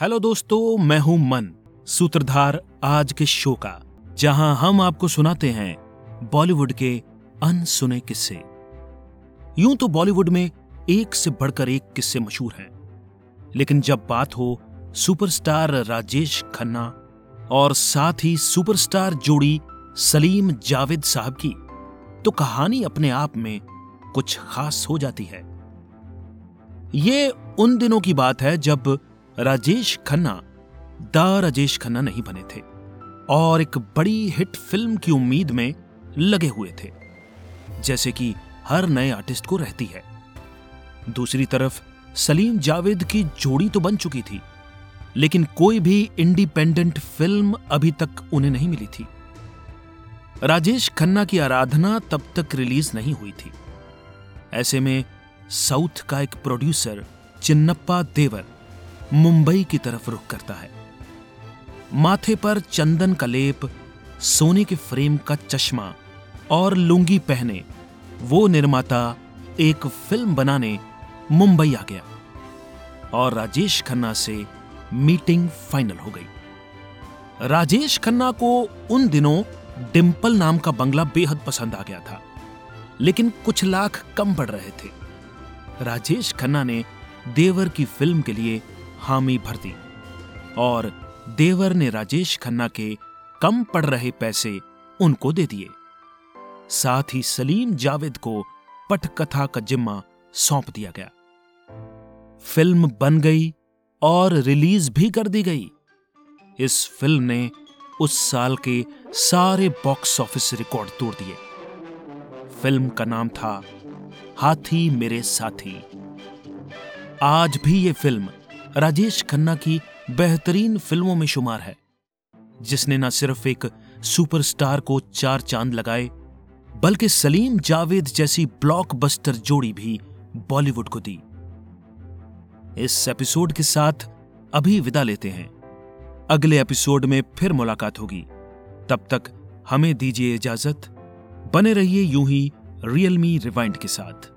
Hello दोस्तों, मैं हूं मन, सूत्रधार आज के शो का, जहां हम आपको सुनाते हैं बॉलीवुड के अनसुने किस्से। यूं तो बॉलीवुड में एक से बढ़कर एक किस्से मशहूर हैं, लेकिन जब बात हो सुपरस्टार राजेश खन्ना और साथ ही सुपरस्टार जोड़ी सलीम जावेद साहब की, तो कहानी अपने आप में कुछ खास हो जाती है। ये उन दिनों की बात है जब राजेश खन्ना द राजेश खन्ना नहीं बने थे और एक बड़ी हिट फिल्म की उम्मीद में लगे हुए थे, जैसे कि हर नए आर्टिस्ट को रहती है। दूसरी तरफ सलीम जावेद की जोड़ी तो बन चुकी थी, लेकिन कोई भी इंडिपेंडेंट फिल्म अभी तक उन्हें नहीं मिली थी। राजेश खन्ना की आराधना तब तक रिलीज नहीं हुई थी। ऐसे में साउथ का एक प्रोड्यूसर चिन्नप्पा देवर मुंबई की तरफ रुख करता है। माथे पर चंदन का लेप, सोने के फ्रेम का चश्मा और लुंगी पहने वो निर्माता एक फिल्म बनाने मुंबई आ गया और राजेश खन्ना से मीटिंग फाइनल हो गई। राजेश खन्ना को उन दिनों डिंपल नाम का बंगला बेहद पसंद आ गया था, लेकिन कुछ लाख कम पड़ रहे थे। राजेश खन्ना ने देवर की फिल्म के लिए हामी भर दी और देवर ने राजेश खन्ना के कम पड़ रहे पैसे उनको दे दिए। साथ ही सलीम जावेद को पटकथा का जिम्मा सौंप दिया गया। फिल्म बन गई और रिलीज भी कर दी गई। इस फिल्म ने उस साल के सारे बॉक्स ऑफिस रिकॉर्ड तोड़ दिए। फिल्म का नाम था हाथी मेरे साथी। आज भी ये फिल्म राजेश खन्ना की बेहतरीन फिल्मों में शुमार है, जिसने न सिर्फ एक सुपरस्टार को चार चांद लगाए, बल्कि सलीम जावेद जैसी ब्लॉकबस्टर जोड़ी भी बॉलीवुड को दी। इस एपिसोड के साथ अभी विदा लेते हैं। अगले एपिसोड में फिर मुलाकात होगी। तब तक हमें दीजिए इजाजत। बने रहिए यूं ही रियलमी रिवाइंड के साथ।